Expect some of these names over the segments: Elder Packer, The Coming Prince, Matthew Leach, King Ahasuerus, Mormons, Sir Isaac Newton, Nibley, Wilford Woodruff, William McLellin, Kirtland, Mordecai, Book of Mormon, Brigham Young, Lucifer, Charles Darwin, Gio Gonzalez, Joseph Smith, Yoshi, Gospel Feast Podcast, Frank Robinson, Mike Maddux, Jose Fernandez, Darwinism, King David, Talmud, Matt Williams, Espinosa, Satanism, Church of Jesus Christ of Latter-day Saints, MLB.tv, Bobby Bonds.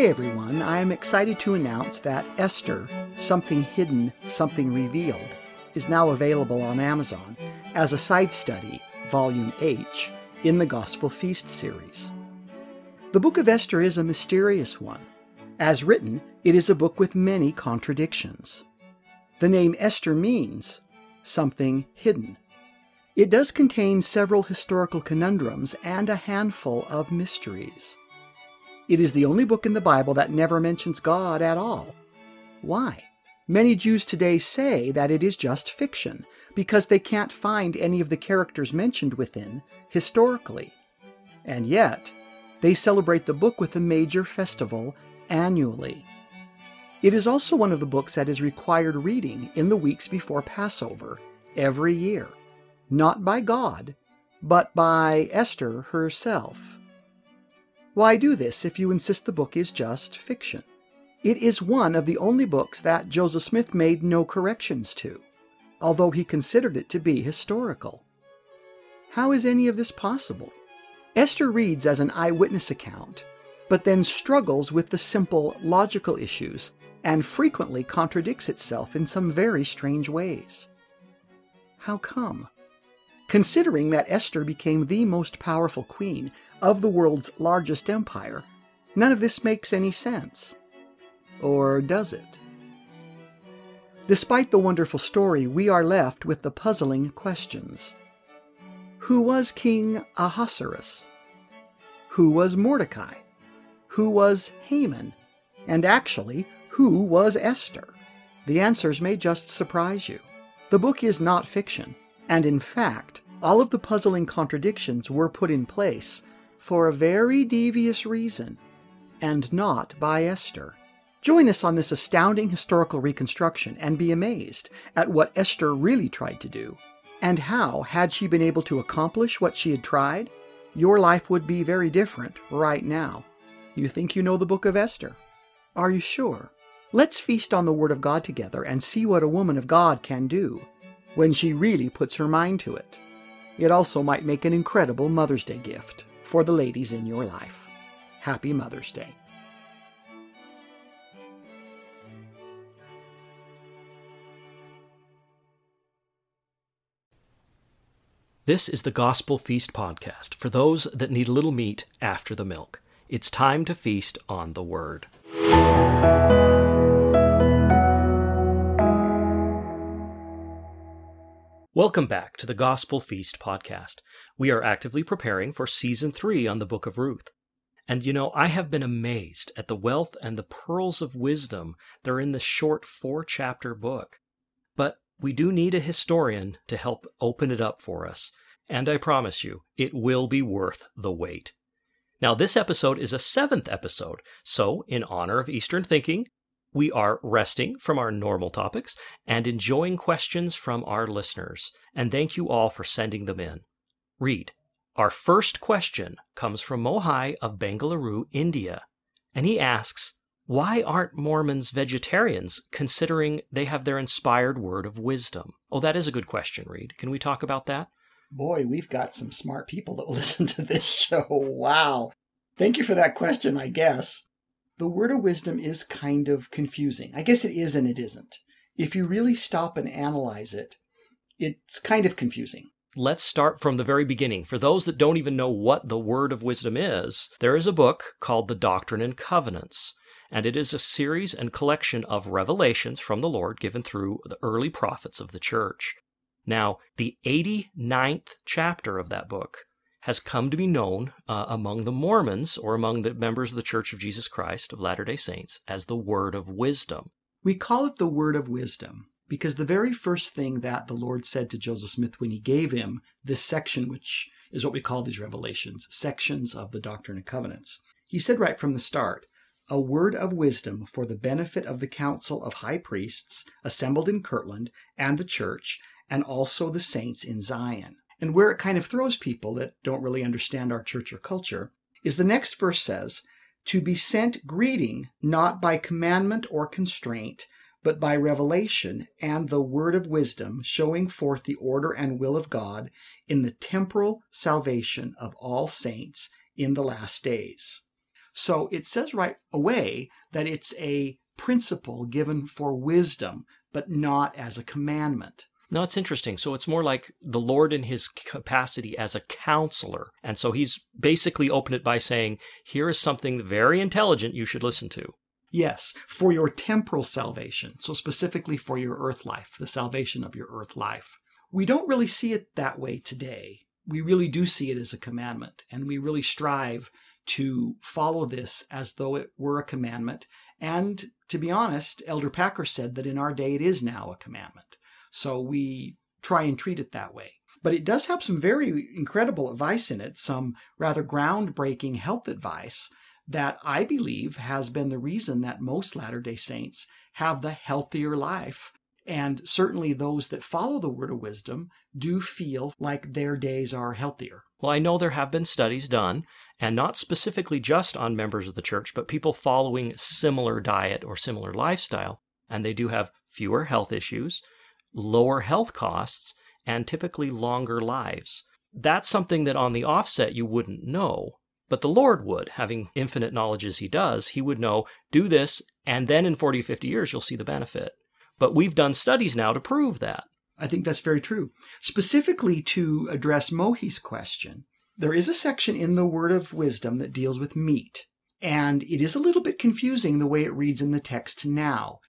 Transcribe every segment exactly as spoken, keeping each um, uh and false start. Today, everyone, I am excited to announce that Esther, Something Hidden, Something Revealed, is now available on Amazon as a side study, Volume H, in the Gospel Feast series. The Book of Esther is a mysterious one. As written, it is a book with many contradictions. The name Esther means something hidden. It does contain several historical conundrums and a handful of mysteries. It is the only book in the Bible that never mentions God at all. Why? Many Jews today say that it is just fiction, because they can't find any of the characters mentioned within historically. And yet, they celebrate the book with a major festival annually. It is also one of the books that is required reading in the weeks before Passover every year, not by God, but by Esther herself. Why do this if you insist the book is just fiction? It is one of the only books that Joseph Smith made no corrections to, although he considered it to be historical. How is any of this possible? Esther reads as an eyewitness account, but then struggles with the simple logical issues and frequently contradicts itself in some very strange ways. How come? Considering that Esther became the most powerful queen of the world's largest empire, none of this makes any sense. Or does it? Despite the wonderful story, we are left with the puzzling questions. Who was King Ahasuerus? Who was Mordecai? Who was Haman? And actually, who was Esther? The answers may just surprise you. The book is not fiction. And in fact, all of the puzzling contradictions were put in place for a very devious reason, and not by Esther. Join us on this astounding historical reconstruction and be amazed at what Esther really tried to do, and how, had she been able to accomplish what she had tried, your life would be very different right now. You think you know the Book of Esther? Are you sure? Let's feast on the Word of God together and see what a woman of God can do when she really puts her mind to it. It also might make an incredible Mother's Day gift for the ladies in your life. Happy Mother's Day. This is the Gospel Feast Podcast for those that need a little meat after the milk. It's time to feast on the Word. Welcome back to the Gospel Feast Podcast. We are actively preparing for Season three on the Book of Ruth. And you know, I have been amazed at the wealth and the pearls of wisdom that are in this short four-chapter book. But we do need a historian to help open it up for us. And I promise you, it will be worth the wait. Now, this episode is a seventh episode, so in honor of Eastern thinking, we are resting from our normal topics and enjoying questions from our listeners. And thank you all for sending them in. Read. Our first question comes from Mohai of Bengaluru, India. And he asks, why aren't Mormons vegetarians, considering they have their inspired word of wisdom? Oh, that is a good question, Reed. Can we talk about that? Boy, we've got some smart people that will listen to this show. Wow. Thank you for that question, I guess. The word of wisdom is kind of confusing. I guess it is and it isn't. If you really stop and analyze it, it's kind of confusing. Let's start from the very beginning. For those that don't even know what the word of wisdom is, there is a book called The Doctrine and Covenants, and it is a series and collection of revelations from the Lord given through the early prophets of the church. Now, the eighty-ninth chapter of that book has come to be known uh, among the Mormons or among the members of the Church of Jesus Christ of Latter-day Saints as the Word of Wisdom. We call it the Word of Wisdom because the very first thing that the Lord said to Joseph Smith when he gave him this section, which is what we call these revelations, sections of the Doctrine and Covenants, he said right from the start, a word of wisdom for the benefit of the council of high priests assembled in Kirtland and the church and also the saints in Zion. And where it kind of throws people that don't really understand our church or culture, is the next verse says, to be sent greeting, not by commandment or constraint, but by revelation and the word of wisdom, showing forth the order and will of God in the temporal salvation of all saints in the last days. So it says right away that it's a principle given for wisdom, but not as a commandment. No, it's interesting. So it's more like the Lord in his capacity as a counselor. And so he's basically opened it by saying, here is something very intelligent you should listen to. Yes, for your temporal salvation. So specifically for your earth life, the salvation of your earth life. We don't really see it that way today. We really do see it as a commandment, and we really strive to follow this as though it were a commandment. And to be honest, Elder Packer said that in our day it is now a commandment. So we try and treat it that way. But it does have some very incredible advice in it, some rather groundbreaking health advice that I believe has been the reason that most Latter-day Saints have the healthier life. And certainly those that follow the Word of Wisdom do feel like their days are healthier. Well, I know there have been studies done, and not specifically just on members of the church, but people following similar diet or similar lifestyle, and they do have fewer health issues, lower health costs, and typically longer lives. That's something that on the offset you wouldn't know, but the Lord would. Having infinite knowledge as he does, he would know, do this, and then in forty, fifty years you'll see the benefit. But we've done studies now to prove that. I think that's very true. Specifically to address Mohi's question, there is a section in the Word of Wisdom that deals with meat, and it is a little bit confusing the way it reads in the text now.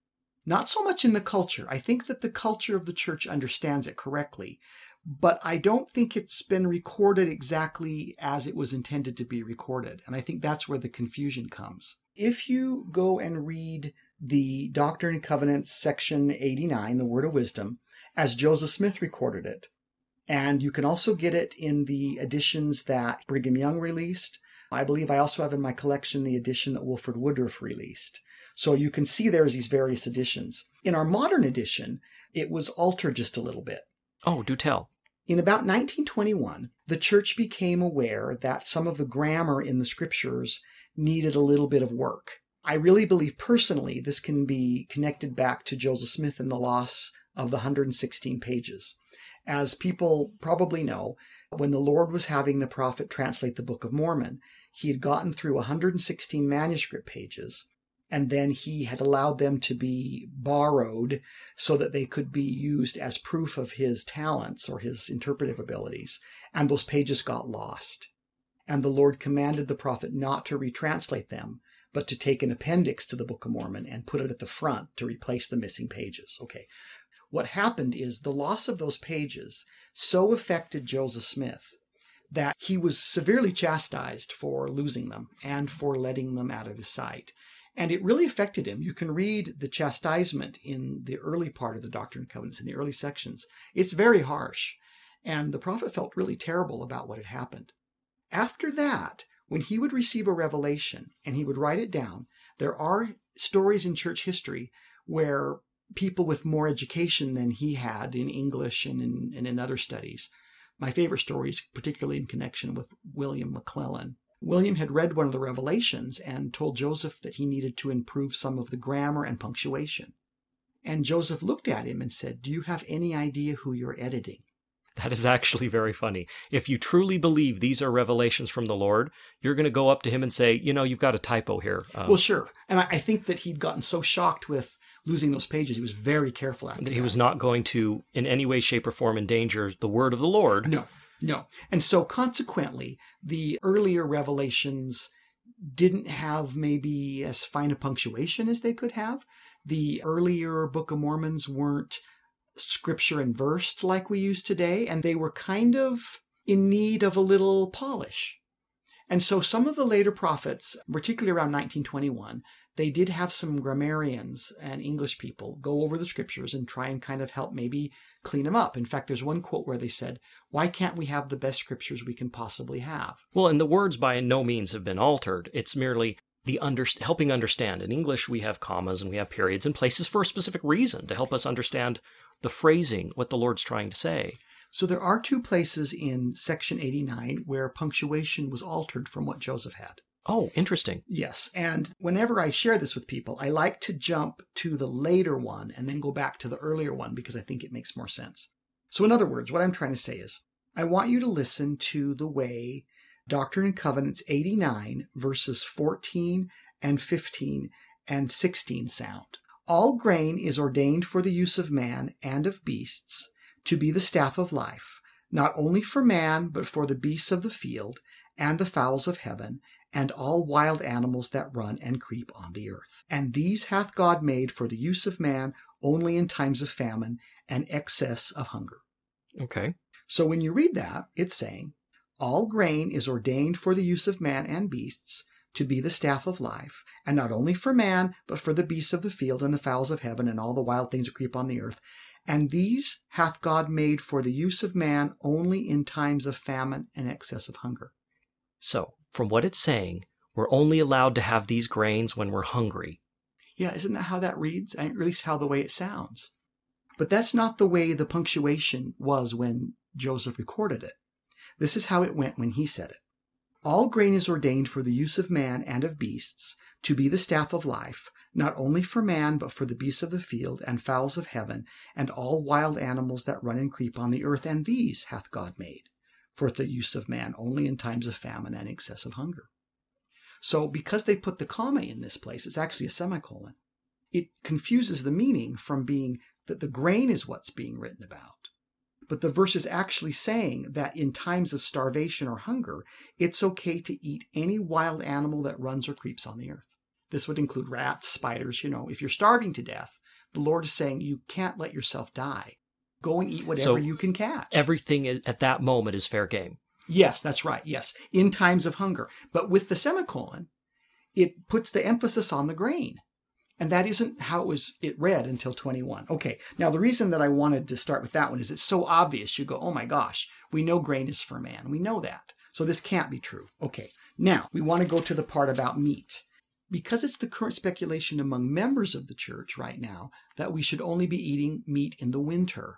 Not so much in the culture. I think that the culture of the church understands it correctly, but I don't think it's been recorded exactly as it was intended to be recorded, and I think that's where the confusion comes. If you go and read the Doctrine and Covenants, section eighty-nine, the Word of Wisdom, as Joseph Smith recorded it. And you can also get it in the editions that Brigham Young released. I believe I also have in my collection the edition that Wilford Woodruff released. So you can see there's these various editions. In our modern edition, it was altered just a little bit. Oh, do tell. In about nineteen twenty-one, the church became aware that some of the grammar in the scriptures needed a little bit of work. I really believe personally this can be connected back to Joseph Smith and the loss of the one hundred sixteen pages. As people probably know, when the Lord was having the prophet translate the Book of Mormon, he had gotten through one hundred sixteen manuscript pages, and then he had allowed them to be borrowed so that they could be used as proof of his talents or his interpretive abilities, and those pages got lost. And the Lord commanded the prophet not to retranslate them, but to take an appendix to the Book of Mormon and put it at the front to replace the missing pages. Okay. What happened is the loss of those pages so affected Joseph Smith that he was severely chastised for losing them and for letting them out of his sight. And it really affected him. You can read the chastisement in the early part of the Doctrine and Covenants, in the early sections. It's very harsh. And the prophet felt really terrible about what had happened. After that, when he would receive a revelation and he would write it down, there are stories in church history where people with more education than he had in English and in, and in other studies. My favorite stories, particularly in connection with William McLellin. William had read one of the revelations and told Joseph that he needed to improve some of the grammar and punctuation. And Joseph looked at him and said, "Do you have any idea who you're editing?" That is actually very funny. If you truly believe these are revelations from the Lord, you're going to go up to him and say, you know, you've got a typo here. Um, well, sure. And I think that he'd gotten so shocked with losing those pages, he was very careful after that. That he was not going to, in any way, shape, or form, endanger the word of the Lord. No, no. And so consequently, the earlier revelations didn't have maybe as fine a punctuation as they could have. The earlier Book of Mormons weren't scripture and versed like we use today, and they were kind of in need of a little polish. And so some of the later prophets, particularly around nineteen twenty-one, they did have some grammarians and English people go over the scriptures and try and kind of help maybe clean them up. In fact, there's one quote where they said, why can't we have the best scriptures we can possibly have? Well, and the words by no means have been altered. It's merely the under, helping understand. In English, we have commas and we have periods and places for a specific reason to help us understand the phrasing, what the Lord's trying to say. So there are two places in section eighty-nine where punctuation was altered from what Joseph had. Oh, interesting. Yes. And whenever I share this with people, I like to jump to the later one and then go back to the earlier one because I think it makes more sense. So in other words, what I'm trying to say is, I want you to listen to the way Doctrine and Covenants eighty-nine, verses fourteen and fifteen and sixteen sound. All grain is ordained for the use of man and of beasts to be the staff of life, not only for man, but for the beasts of the field and the fowls of heaven, and all wild animals that run and creep on the earth. And these hath God made for the use of man only in times of famine and excess of hunger. Okay. So when you read that, it's saying, all grain is ordained for the use of man and beasts to be the staff of life, and not only for man, but for the beasts of the field and the fowls of heaven and all the wild things that creep on the earth. And these hath God made for the use of man only in times of famine and excess of hunger. So, from what it's saying, we're only allowed to have these grains when we're hungry. Yeah, isn't that how that reads? And at least how the way it sounds. But that's not the way the punctuation was when Joseph recorded it. This is how it went when he said it. All grain is ordained for the use of man and of beasts, to be the staff of life, not only for man, but for the beasts of the field and fowls of heaven, and all wild animals that run and creep on the earth, and these hath God made for the use of man only in times of famine and excess of hunger. So because they put the comma in this place, it's actually a semicolon. It confuses the meaning from being that the grain is what's being written about. But the verse is actually saying that in times of starvation or hunger, it's okay to eat any wild animal that runs or creeps on the earth. This would include rats, spiders, you know. If you're starving to death, the Lord is saying you can't let yourself die. Go and eat whatever so you can catch. Everything at that moment is fair game. Yes, that's right. Yes, in times of hunger. But with the semicolon, it puts the emphasis on the grain. And that isn't how it was. It read until twenty-one. Okay, now the reason that I wanted to start with that one is it's so obvious. You go, oh my gosh, we know grain is for man. We know that. So this can't be true. Okay, now we want to go to the part about meat. Because it's the current speculation among members of the church right now that we should only be eating meat in the winter.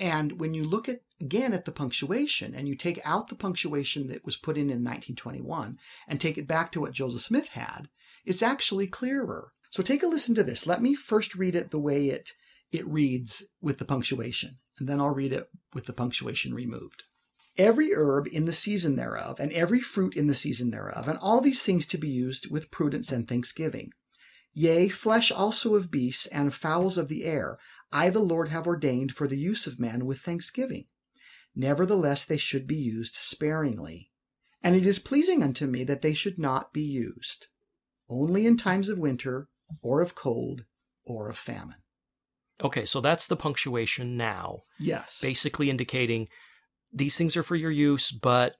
And when you look at, again, at the punctuation, and you take out the punctuation that was put in in nineteen twenty-one and take it back to what Joseph Smith had, it's actually clearer. So take a listen to this. Let me first read it the way it, it reads with the punctuation, and then I'll read it with the punctuation removed. Every herb in the season thereof, and every fruit in the season thereof, and all these things to be used with prudence and thanksgiving. Yea, flesh also of beasts and of fowls of the air, I the Lord have ordained for the use of man with thanksgiving. Nevertheless, they should be used sparingly. And it is pleasing unto me that they should not be used, only in times of winter, or of cold, or of famine. Okay, so that's the punctuation now. Yes. Basically indicating these things are for your use, but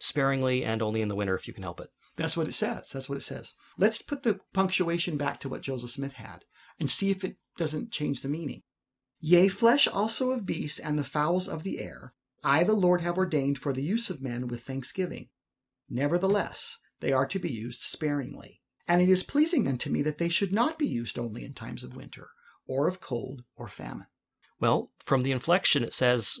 sparingly and only in the winter if you can help it. That's what it says. That's what it says. Let's put the punctuation back to what Joseph Smith had and see if it doesn't change the meaning. Yea, flesh also of beasts and the fowls of the air, I the Lord have ordained for the use of man with thanksgiving. Nevertheless, they are to be used sparingly. And it is pleasing unto me that they should not be used only in times of winter, or of cold, or famine. Well, from the inflection it says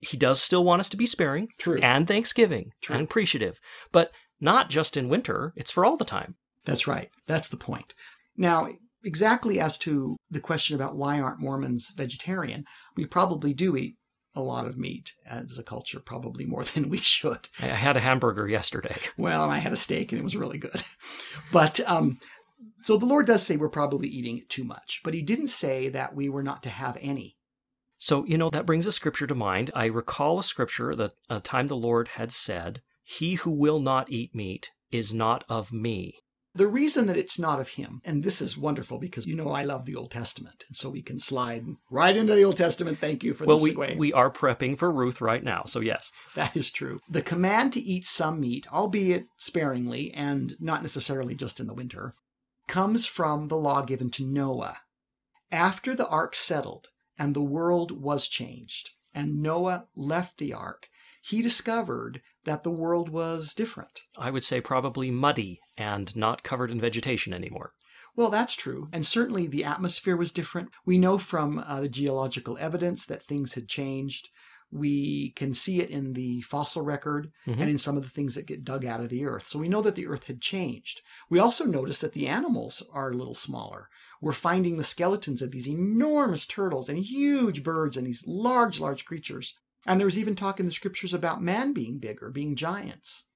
he does still want us to be sparing. True. And thanksgiving. True. And appreciative. But not just in winter, it's for all the time. That's right. That's the point. Now, exactly as to the question about why aren't Mormons vegetarian, we probably do eat a lot of meat as a culture, probably more than we should. I had a hamburger yesterday. Well, and I had a steak and it was really good. But um, so the Lord does say we're probably eating too much, but he didn't say that we were not to have any. So, you know, that brings a scripture to mind. I recall a scripture that a time the Lord had said, he who will not eat meat is not of me. The reason that it's not of him, and this is wonderful because, you know, I love the Old Testament. And so we can slide right into the Old Testament. Thank you for well, this. Well, we, we are prepping for Ruth right now. So yes, that is true. The command to eat some meat, albeit sparingly and not necessarily just in the winter, comes from the law given to Noah. After the ark settled and the world was changed and Noah left the ark, he discovered that the world was different. I would say probably muddy and not covered in vegetation anymore. Well, that's true. And certainly the atmosphere was different. We know from uh, the geological evidence that things had changed. We can see it in the fossil record mm-hmm. and in some of the things that get dug out of the earth. So we know that the earth had changed. We also notice that the animals are a little smaller. We're finding the skeletons of these enormous turtles and huge birds and these large, large creatures. And there was even talk in the scriptures about man being bigger, being giants.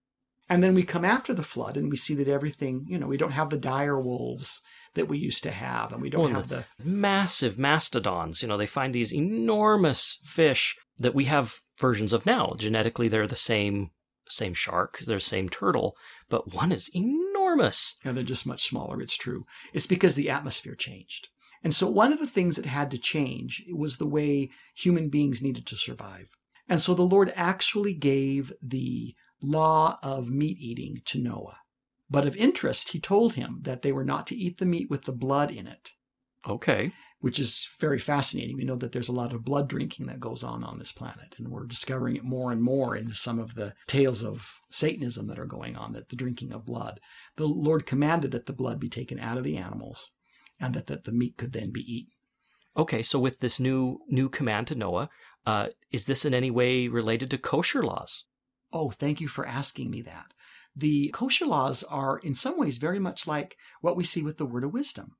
And then we come after the flood and we see that everything, you know, we don't have the dire wolves that we used to have. And we don't well, have the, the massive mastodons. You know, they find these enormous fish that we have versions of now. Genetically, they're the same, same shark, they're the same turtle, but one is enormous. And they're just much smaller. It's true. It's because the atmosphere changed. And so one of the things that had to change was the way human beings needed to survive. And so the Lord actually gave the law of meat eating to Noah. But of interest, he told him that they were not to eat the meat with the blood in it. Okay. Which is very fascinating. We know that there's a lot of blood drinking that goes on on this planet, and we're discovering it more and more into some of the tales of Satanism that are going on, that the drinking of blood. The Lord commanded that the blood be taken out of the animals and that, that the meat could then be eaten. Okay, so with this new new command to Noah, uh, is this in any way related to kosher laws? Oh, thank you for asking me that. The kosher laws are in some ways very much like what we see with the Word of Wisdom.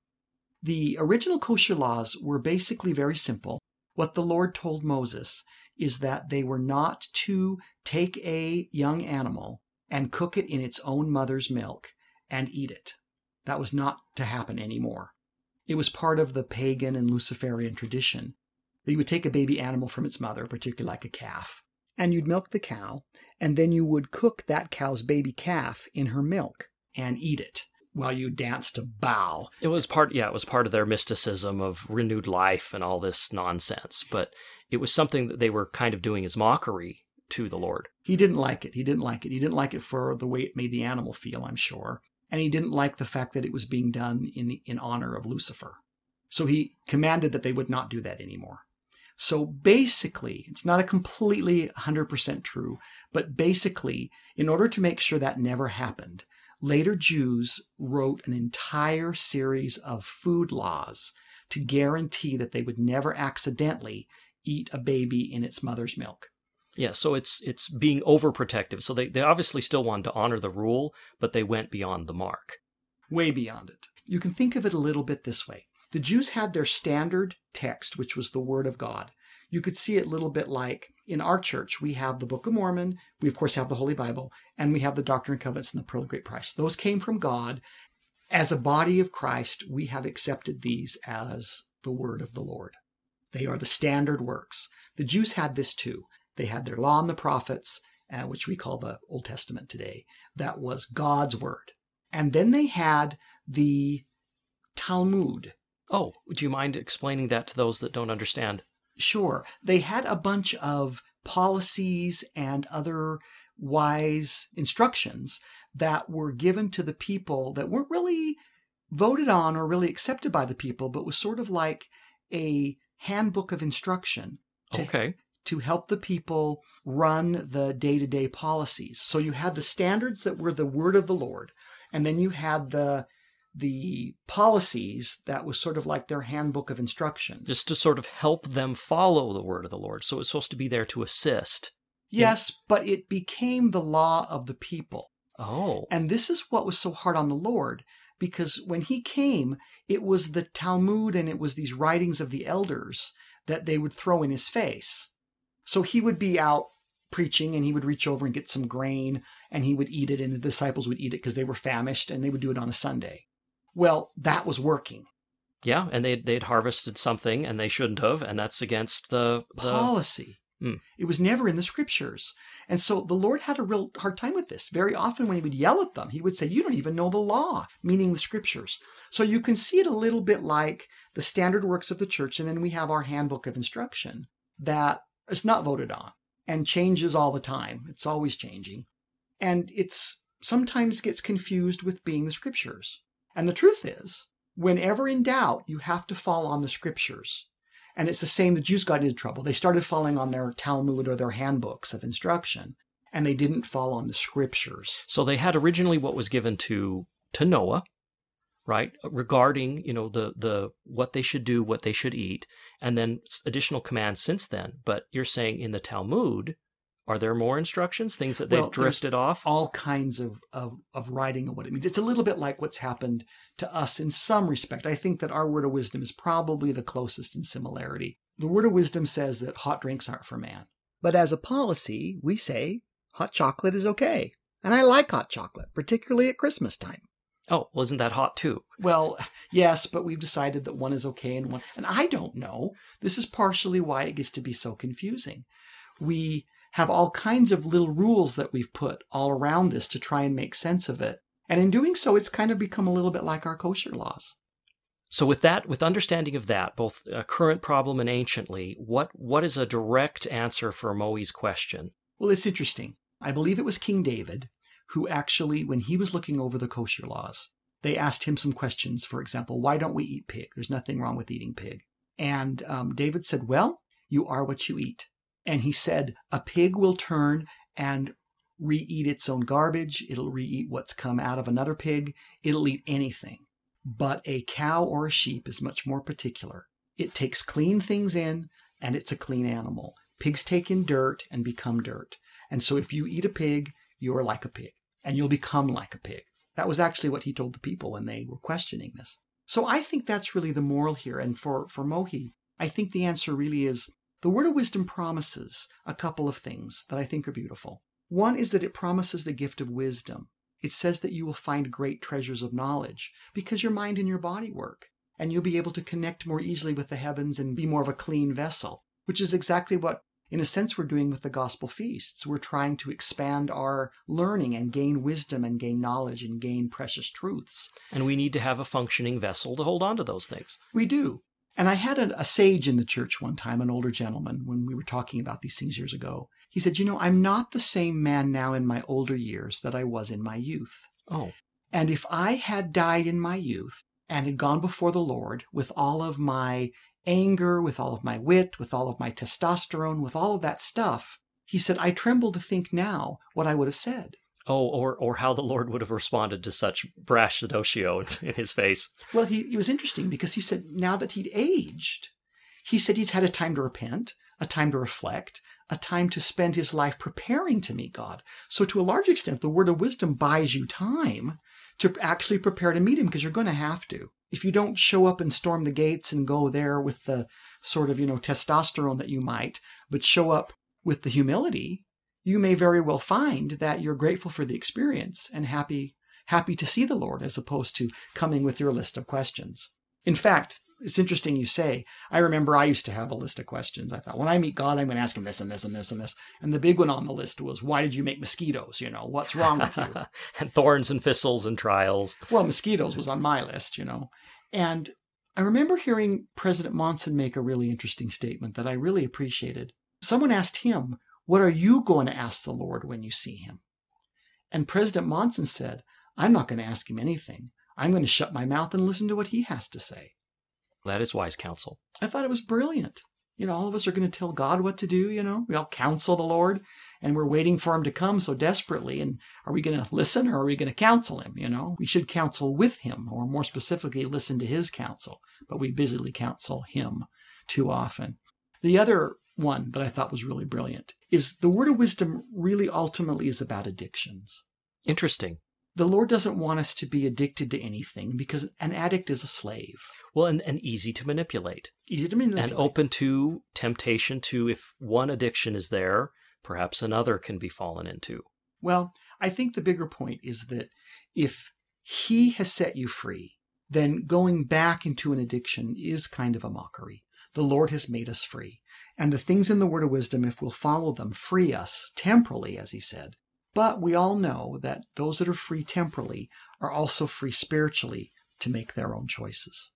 The original kosher laws were basically very simple. What the Lord told Moses is that they were not to take a young animal and cook it in its own mother's milk and eat it. That was not to happen anymore. It was part of the pagan and Luciferian tradition. You would take a baby animal from its mother, particularly like a calf, and you'd milk the cow, and then you would cook that cow's baby calf in her milk and eat it while you danced to Baal. It was part, yeah, it was part of their mysticism of renewed life and all this nonsense, but it was something that they were kind of doing as mockery to the Lord. He didn't like it. He didn't like it. He didn't like it for the way it made the animal feel, I'm sure. And he didn't like the fact that it was being done in the, in honor of Lucifer. So he commanded that they would not do that anymore. So basically, it's not a completely one hundred percent true, but basically, in order to make sure that never happened, later Jews wrote an entire series of food laws to guarantee that they would never accidentally eat a baby in its mother's milk. Yeah, so it's it's being overprotective. So they, they obviously still wanted to honor the rule, but they went beyond the mark. Way beyond it. You can think of it a little bit this way. The Jews had their standard text, which was the Word of God. You could see it a little bit like in our church, we have the Book of Mormon, we of course have the Holy Bible, and we have the Doctrine and Covenants and the Pearl of Great Price. Those came from God. As a body of Christ, we have accepted these as the Word of the Lord. They are the standard works. The Jews had this too. They had their law and the prophets, uh, which we call the Old Testament today. That was God's Word. And then they had the Talmud. Oh, would you mind explaining that to those that don't understand? Sure. They had a bunch of policies and other wise instructions that were given to the people that weren't really voted on or really accepted by the people, but was sort of like a handbook of instruction to, okay. to help the people run the day-to-day policies. So you had the standards that were the Word of the Lord, and then you had the the policies that was sort of like their handbook of instruction. Just to sort of help them follow the Word of the Lord. So it's supposed to be there to assist. Yes, in... but it became the law of the people. Oh. And this is what was so hard on the Lord, because when he came, it was the Talmud and it was these writings of the elders that they would throw in his face. So he would be out preaching and he would reach over and get some grain and he would eat it and the disciples would eat it because they were famished and they would do it on a Sunday. Well, that was working. Yeah, and they'd, they'd harvested something, and they shouldn't have, and that's against the... the... policy. Mm. It was never in the scriptures. And so the Lord had a real hard time with this. Very often when he would yell at them, he would say, you don't even know the law, meaning the scriptures. So you can see it a little bit like the standard works of the church, and then we have our handbook of instruction that is not voted on and changes all the time. It's always changing. And it's sometimes gets confused with being the scriptures. And the truth is, whenever in doubt, you have to fall on the scriptures. And it's the same, the Jews got into trouble. They started falling on their Talmud or their handbooks of instruction, and they didn't fall on the scriptures. So they had originally what was given to, to Noah, right, regarding, you know, the, the what they should do, what they should eat, and then additional commands since then. But you're saying in the Talmud, are there more instructions, things that they've well, drifted off? All kinds of, of, of writing and what it means. It's a little bit like what's happened to us in some respect. I think that our Word of Wisdom is probably the closest in similarity. The Word of Wisdom says that hot drinks aren't for man. But as a policy, we say hot chocolate is okay. And I like hot chocolate, particularly at Christmas time. Oh, well, isn't that hot too? Well, yes, but we've decided that one is okay and one... And I don't know. This is partially why it gets to be so confusing. We have all kinds of little rules that we've put all around this to try and make sense of it. And in doing so, it's kind of become a little bit like our kosher laws. So with that, with understanding of that, both a current problem and anciently, what what is a direct answer for Moe's question? Well, it's interesting. I believe it was King David who actually, when he was looking over the kosher laws, they asked him some questions. For example, why don't we eat pig? There's nothing wrong with eating pig. And um, David said, well, you are what you eat. And he said, a pig will turn and re-eat its own garbage. It'll re-eat what's come out of another pig. It'll eat anything. But a cow or a sheep is much more particular. It takes clean things in, and it's a clean animal. Pigs take in dirt and become dirt. And so if you eat a pig, you're like a pig, and you'll become like a pig. That was actually what he told the people when they were questioning this. So I think that's really the moral here. And for, for Mohi, I think the answer really is the Word of Wisdom promises a couple of things that I think are beautiful. One is that it promises the gift of wisdom. It says that you will find great treasures of knowledge because your mind and your body work, and you'll be able to connect more easily with the heavens and be more of a clean vessel, which is exactly what, in a sense, we're doing with the Gospel Feasts. We're trying to expand our learning and gain wisdom and gain knowledge and gain precious truths. And we need to have a functioning vessel to hold on to those things. We do. And I had a, a sage in the church one time, an older gentleman, when we were talking about these things years ago. He said, you know, I'm not the same man now in my older years that I was in my youth. Oh. And if I had died in my youth and had gone before the Lord with all of my anger, with all of my wit, with all of my testosterone, with all of that stuff, he said, I tremble to think now what I would have said. Oh, or or how the Lord would have responded to such brash braggadocio in his face. Well, he, it was interesting because he said now that he'd aged, he said he'd had a time to repent, a time to reflect, a time to spend his life preparing to meet God. So to a large extent, the Word of Wisdom buys you time to actually prepare to meet him because you're going to have to. If you don't show up and storm the gates and go there with the sort of, you know, testosterone that you might, but show up with the humility, you may very well find that you're grateful for the experience and happy, happy to see the Lord as opposed to coming with your list of questions. In fact, it's interesting you say, I remember I used to have a list of questions. I thought, when I meet God, I'm going to ask him this and this and this and this. And the big one on the list was, why did you make mosquitoes? You know, what's wrong with you? And thorns and thistles and trials. Well, mosquitoes was on my list, you know. And I remember hearing President Monson make a really interesting statement that I really appreciated. Someone asked him, what are you going to ask the Lord when you see him? And President Monson said, I'm not going to ask him anything. I'm going to shut my mouth and listen to what he has to say. That is wise counsel. I thought it was brilliant. You know, all of us are going to tell God what to do, you know. We all counsel the Lord, and we're waiting for him to come so desperately. And are we going to listen or are we going to counsel him, you know? We should counsel with him, or more specifically, listen to his counsel. But we busily counsel him too often. The other one that I thought was really brilliant is the Word of Wisdom really ultimately is about addictions. Interesting. The Lord doesn't want us to be addicted to anything because an addict is a slave. Well, and, and easy to manipulate. Easy to manipulate. And open to temptation to, if one addiction is there, perhaps another can be fallen into. Well, I think the bigger point is that if he has set you free, then going back into an addiction is kind of a mockery. The Lord has made us free. And the things in the Word of Wisdom, if we'll follow them, free us temporally, as he said. But we all know that those that are free temporally are also free spiritually to make their own choices.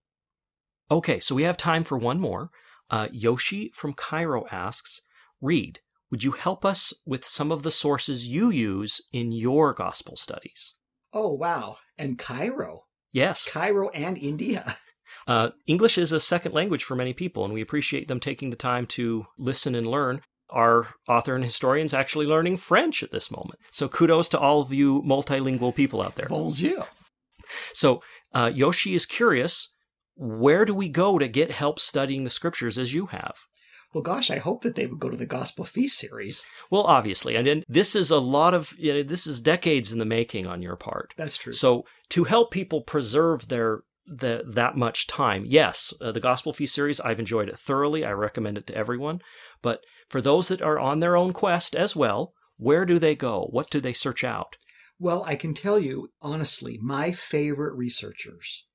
Okay, so we have time for one more. Uh, Yoshi from Cairo asks, Reed, would you help us with some of the sources you use in your gospel studies? Oh, wow. And Cairo. Yes. Cairo and India. Uh, English is a second language for many people, and we appreciate them taking the time to listen and learn. Our author and historian's actually learning French at this moment. So kudos to all of you multilingual people out there. Bonjour. So uh, Yoshi is curious, where do we go to get help studying the scriptures as you have? Well, gosh, I hope that they would go to the Gospel Feast series. Well, obviously. And, and this is a lot of, you know, this is decades in the making on your part. That's true. So to help people preserve their The, that much time. Yes, uh, the Gospel Feast series, I've enjoyed it thoroughly. I recommend it to everyone. But for those that are on their own quest as well, where do they go? What do they search out? Well, I can tell you, honestly, my favorite researchers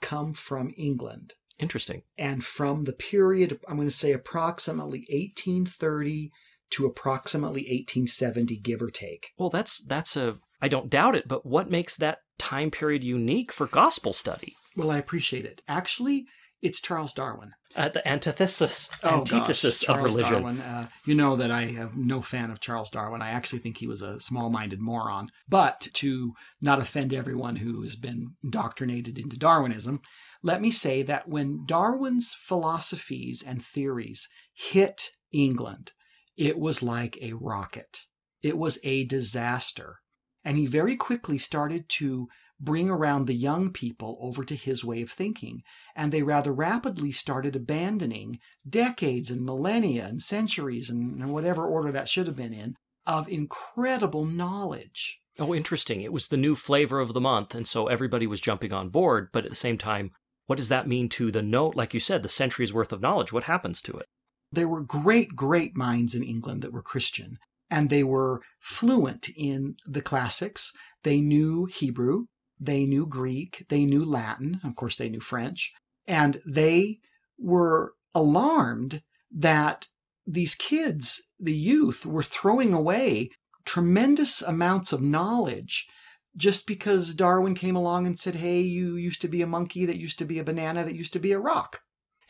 come from England. Interesting. And from the period, I'm going to say approximately eighteen thirty to approximately eighteen seventy, give or take. Well, that's that's a, I don't doubt it, but what makes that time period unique for gospel study? Well, I appreciate it. Actually, it's Charles Darwin. Uh, the antithesis, oh, antithesis gosh, of religion. Darwin, uh, you know that I am no fan of Charles Darwin. I actually think he was a small-minded moron. But to not offend everyone who has been indoctrinated into Darwinism, let me say that when Darwin's philosophies and theories hit England, it was like a rocket. It was a disaster. And he very quickly started to bring around the young people over to his way of thinking, and they rather rapidly started abandoning decades and millennia and centuries and whatever order that should have been in of incredible knowledge. Oh, interesting. It was the new flavor of the month, and so everybody was jumping on board, but at the same time, what does that mean to the note, like you said, the centuries worth of knowledge? What happens to it? There were great, great minds in England that were Christian, and they were fluent in the classics. They knew Hebrew. They knew Greek, they knew Latin, of course they knew French, and they were alarmed that these kids, the youth, were throwing away tremendous amounts of knowledge just because Darwin came along and said, hey, you used to be a monkey, that used to be a banana, that used to be a rock.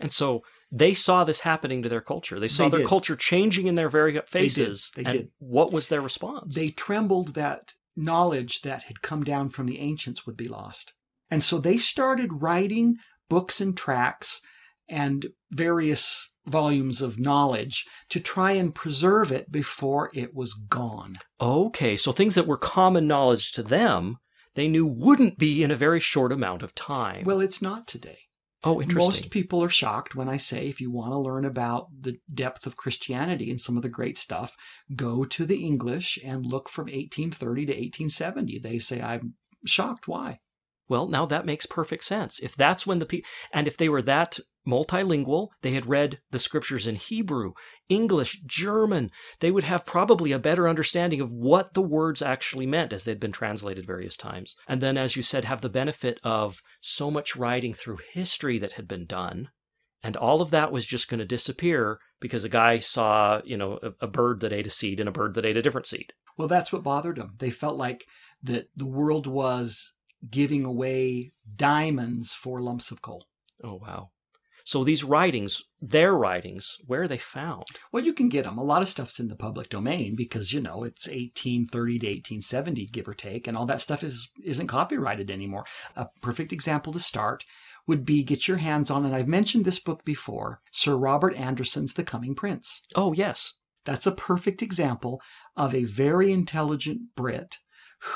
And so they saw this happening to their culture. They saw they their did. culture changing in their very faces. They did. They and did. What was their response? They trembled that knowledge that had come down from the ancients would be lost. And so they started writing books and tracts and various volumes of knowledge to try and preserve it before it was gone. Okay, so things that were common knowledge to them, they knew wouldn't be in a very short amount of time. Well, it's not today. Oh, interesting. Most people are shocked when I say, if you want to learn about the depth of Christianity and some of the great stuff, go to the English and look from eighteen thirty to eighteen seventy. They say, I'm shocked. Why? Well, now that makes perfect sense. If that's when the people, and if they were that multilingual, they had read the scriptures in Hebrew, English, German, they would have probably a better understanding of what the words actually meant as they'd been translated various times. And then, as you said, have the benefit of so much writing through history that had been done. And all of that was just going to disappear because a guy saw, you know, a, a bird that ate a seed and a bird that ate a different seed. Well, that's what bothered them. They felt like that the world was giving away diamonds for lumps of coal. Oh, wow. So these writings, their writings, where are they found? Well, you can get them. A lot of stuff's in the public domain because, you know, it's eighteen thirty to eighteen seventy, give or take, and all that stuff is, isn't copyrighted anymore. A perfect example to start would be, get your hands on, and I've mentioned this book before, Sir Robert Anderson's The Coming Prince. Oh, yes. That's a perfect example of a very intelligent Brit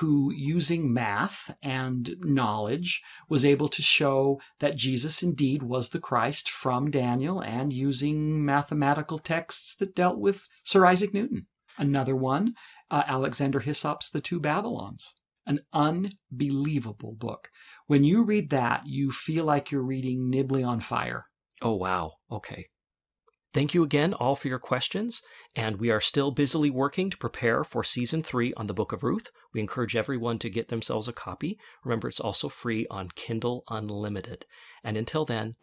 who, using math and knowledge, was able to show that Jesus indeed was the Christ from Daniel, and using mathematical texts that dealt with Sir Isaac Newton. Another one, uh, Alexander Hyssop's The Two Babylons. An unbelievable book. When you read that, you feel like you're reading Nibley on Fire. Oh, wow. Okay. Thank you again all for your questions, and we are still busily working to prepare for Season three on the Book of Ruth. We encourage everyone to get themselves a copy. Remember, it's also free on Kindle Unlimited. And until then...